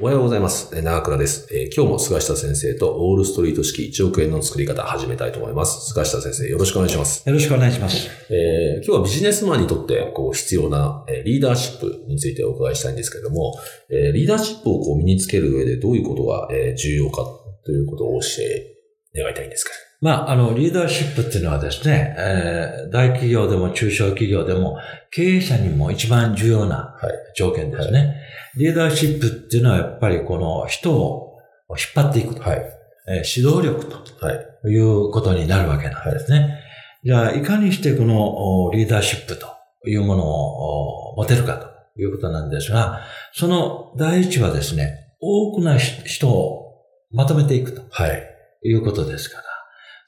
おはようございます。長倉です。今日も菅下先生とウォールストリート式1億円の作り方始めたいと思います。菅下先生、よろしくお願いします。よろしくお願いします。今日はビジネスマンにとってこう必要なリーダーシップについてお伺いしたいんですけれども、リーダーシップをこう身につける上でどういうことが重要かということを教え願いたいんですけど。リーダーシップっていうのはですね、大企業でも中小企業でも経営者にも一番重要な条件ですね。はいはい、リーダーシップっていうのはやっぱりこの人を引っ張っていくと、はい、指導力と、はい、いうことになるわけなんですね。はい、じゃあいかにしてこのリーダーシップというものを持てるかということなんですが、その第一はですね、多くの人をまとめていくと、はい、いうことですから、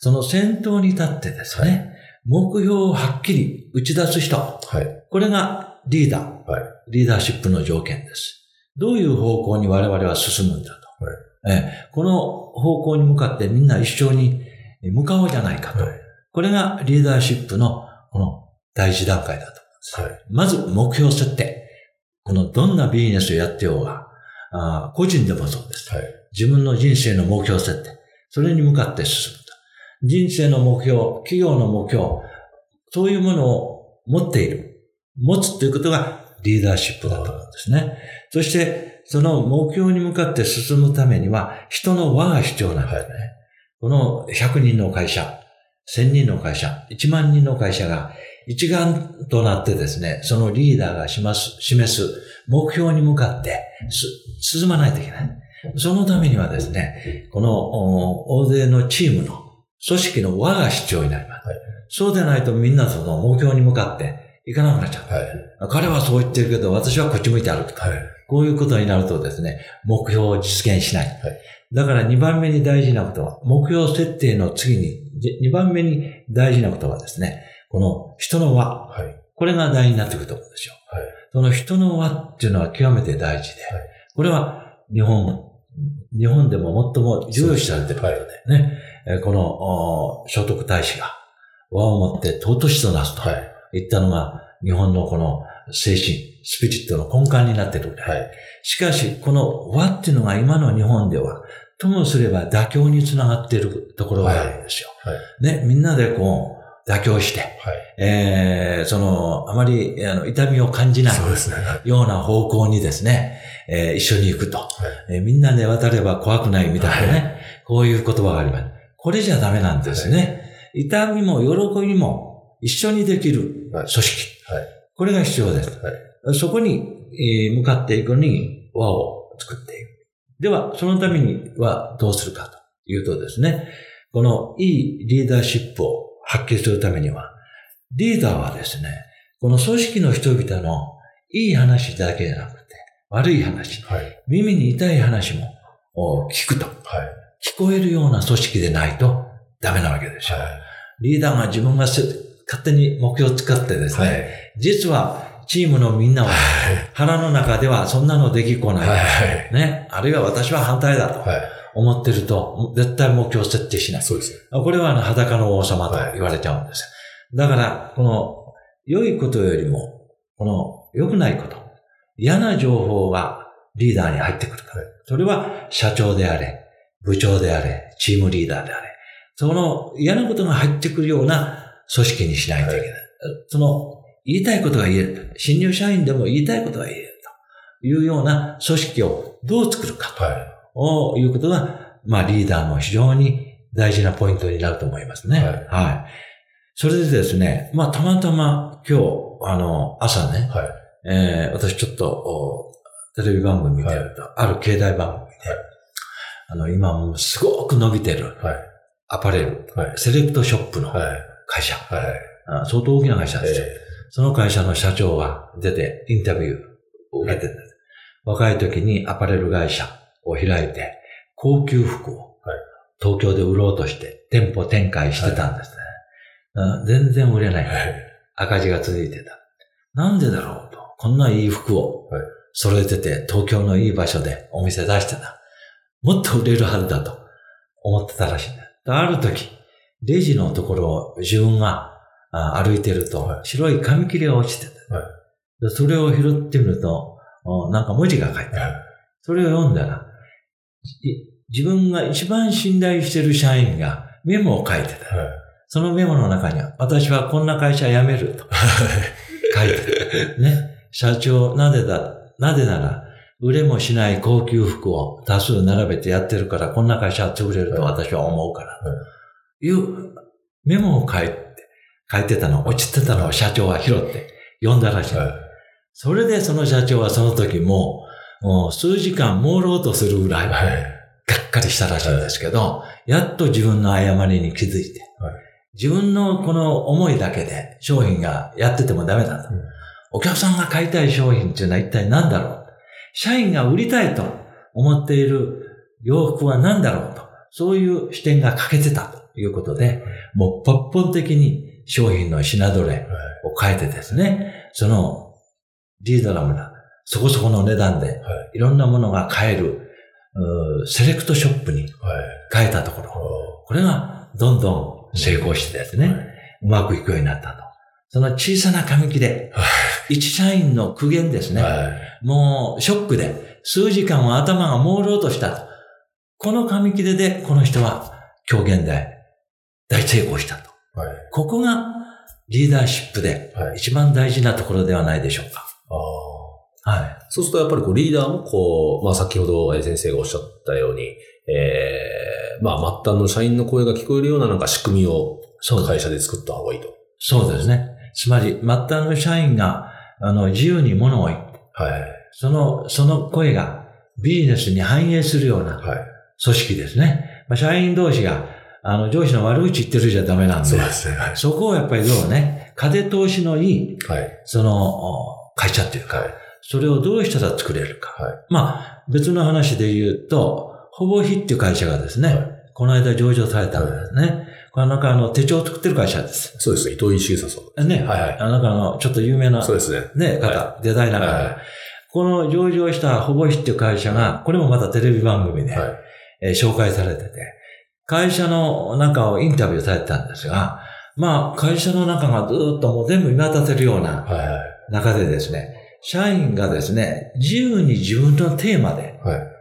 その先頭に立ってですね、はい、目標をはっきり打ち出す人、はい、これがリーダー、はい、リーダーシップの条件です。どういう方向に我々は進むんだと、はい、この方向に向かってみんな一緒に向かおうじゃないかと、はい、これがリーダーシップのこの第一段階だと、はい、まず目標設定、このどんなビジネスをやってようが、個人でもそうです、はい、自分の人生の目標設定、それに向かって進む。人生の目標、企業の目標、そういうものを持っている。持つということがリーダーシップだと思うんですね。そして、その目標に向かって進むためには、人の輪が必要なんですね。この100人の会社、1000人の会社、1万人の会社が一丸となってですね、そのリーダーが示す目標に向かって進まないといけない。そのためにはですね、この大勢のチームの組織の輪が必要になります。はい、そうでないとみんなその目標に向かっていかなくなっちゃう。はい、彼はそう言ってるけど私はこっち向いて歩くと、はい。こういうことになるとですね、目標を実現しない。はい、だから2番目に大事なことは、目標設定の次に、2番目に大事なことはですね、この人の輪。はい、これが大事になってくると思うんですよ。はい、その人の輪っていうのは極めて大事で、はい、これは日本でも最も重要視されていることでね。この聖徳太子が輪を持って尊しとなすと言ったのが日本のこの精神、スピリットの根幹になっている、はい。しかしこの輪っていうのが今の日本ではともすれば妥協につながっているところがあるんですよ。はいはい、ね、みんなでこう妥協して、はい、あまり痛みを感じないような方向にですね、一緒に行くと、はい、みんなで渡れば怖くないみたいなね、はい、こういう言葉があります。これじゃダメなんですね。はい、痛みも喜びも一緒にできる組織。はいはい、これが必要です。はい、そこに向かっていくのに輪を作っていく。では、そのためにはどうするかというとですね、このいいリーダーシップを発揮するためには、リーダーはですね、この組織の人々のいい話だけじゃなくて、悪い話、はい、耳に痛い話も聞くと。はい、聞こえるような組織でないとダメなわけですよ。はい、リーダーが自分が勝手に目標を使ってですね、はい、実はチームのみんなは、はい、腹の中ではそんなのできっこない、はい、ね、あるいは私は反対だと思ってると絶対目標を設定しない。そうです。これは裸の王様と言われちゃうんです。はい、だからこの良いことよりもこの良くないこと、嫌な情報がリーダーに入ってくるから、それは社長であれ。部長であれ、チームリーダーであれ、その嫌なことが入ってくるような組織にしないといけない。はい、その言いたいことが言える。新入社員でも言いたいことが言えるというような組織をどう作るかということが、まあリーダーの非常に大事なポイントになると思いますね。はい。はい。それでですね、まあ、たまたま今日、朝ね、はい、私ちょっと、テレビ番組見てると、はい、ある経済番組で、はい、今もうすごく伸びてる、はい、アパレル、はい、セレクトショップの会社、はいはい、相当大きな会社ですよ。その会社の社長が出て、インタビューを受けてる、はい、若い時にアパレル会社を開いて、高級服を東京で売ろうとして店舗展開してたんですね。はい、全然売れない、はい。赤字が続いてた。なんでだろうと。こんないい服を揃えてて、東京のいい場所でお店出してた。もっと売れるはずだと思ってたらしいんだ。ある時、レジのところを自分が歩いてると、白い紙切れが落ちてた、はい。それを拾ってみると、なんか文字が書いてある。それを読んだら、自分が一番信頼してる社員がメモを書いてた。はい、そのメモの中には、私はこんな会社辞めると書いてた。ね。社長、なぜなら、売れもしない高級服を多数並べてやってるから、こんな会社は潰れると私は思うから。はい、いうメモを書いてたの、落ちてたのを社長は拾って読んだらしい。はい、それでその社長はその時もう数時間朦朧とするぐらい、はいがっかりしたらしいんですけど、はい、やっと自分の誤りに気づいて、はい、自分のこの思いだけで商品がやっててもダメだと、うん、お客さんが買いたい商品っていうのは一体何だろう、社員が売りたいと思っている洋服は何だろうと、そういう視点が欠けてたということで、はい、もう抜本的に商品の品ぞれを変えてですね、はい、そのリードナブルなそこそこの値段で、はい、いろんなものが買えるセレクトショップに変えたところ、はい、これがどんどん成功してですね、はい、うまくいくようになったと。その小さな紙切れ、はい、一社員の苦言ですね、はい、もうショックで数時間は頭が朦朧としたと。この紙切れでこの人は今日現代大成功したと、はい、ここがリーダーシップで一番大事なところではないでしょうか。はい。そうするとやっぱりこうリーダーもこう、まあ先ほど先生がおっしゃったように、まあ末端の社員の声が聞こえるようななんか仕組みを会社で作った方がいいと。そうですね。つまり末端の社員が自由に物を言って、はい、その声がビジネスに反映するような組織ですね。はい、社員同士が上司の悪口言ってるじゃダメなんで。そうですね。はい、そこをやっぱりどうね、風通しのいい、はい、その会社っていうか。はい、それをどうしたら作れるか。はい、まあ、別の話で言うと、ほぼひっていう会社がですね、はい、この間上場されたんですね。はい、これなんか手帳を作ってる会社です。そうですね、伊藤周作さん。ね、はいはい。なんかちょっと有名な、そうですね、方、はい、デザイナーが、はいはい、この上場したほぼひっていう会社が、これもまたテレビ番組で、はい、紹介されてて、会社の中をインタビューされてたんですが、まあ、会社の中がずっともう全部見渡せるような中でですね、はいはい、社員がですね、自由に自分のテーマで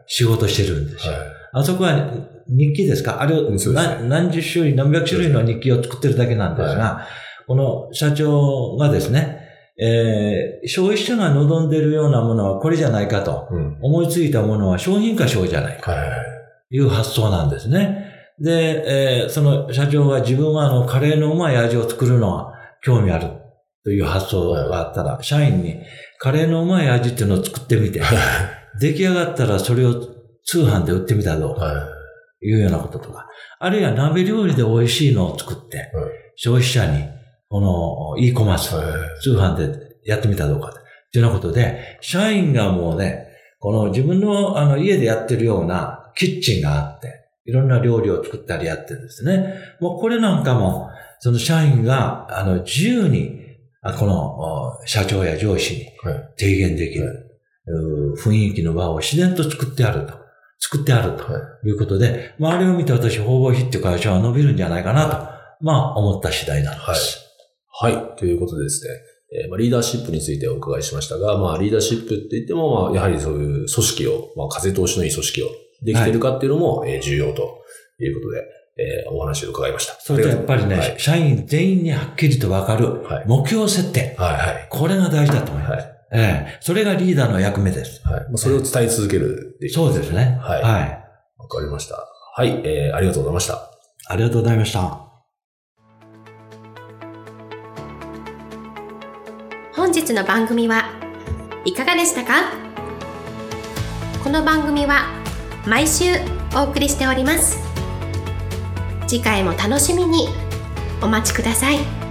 仕事してるんですよ。はい、あそこは日記ですか、あれを何十種類、何百種類の日記を作ってるだけなんですが、はい、この社長がですね、消費者が望んでいるようなものはこれじゃないかと、うん、思いついたものは商品化しようじゃないかという発想なんですね。で、その社長は自分はカレーのうまい味を作るのは興味あるという発想があったら、社員にカレーのうまい味っていうのを作ってみて、出来上がったらそれを通販で売ってみたというようなこととか、あるいは鍋料理で美味しいのを作って、消費者にこの e コマース、通販でやってみたとか、っていうようなことで、社員がもうね、この自分の家でやってるようなキッチンがあって、いろんな料理を作ったりやってるんですね。もうこれなんかも、その社員が自由にこの社長や上司に提言できる、はい、雰囲気の場を自然と作ってあるということで、はい、周りを見て私、ほぼひっていう会社は伸びるんじゃないかなと、はい、まあ思った次第なんです。はい。はい、ということでですね、リーダーシップについてお伺いしましたが、まあリーダーシップって言っても、まあやはりそういう組織を、まあ風通しのいい組織をできているかっていうのも重要ということで、お話を伺いました。それとやっぱりね、はい、社員全員にはっきりとわかる目標設定、はいはいはい。これが大事だと思います。はい、それがリーダーの役目です。はい、それを伝え続けるっていうことですね。そうですね。はい。わかりました。はい、ありがとうございました。ありがとうございました。本日の番組はいかがでしたか？この番組は毎週お送りしております。次回も楽しみにお待ちください。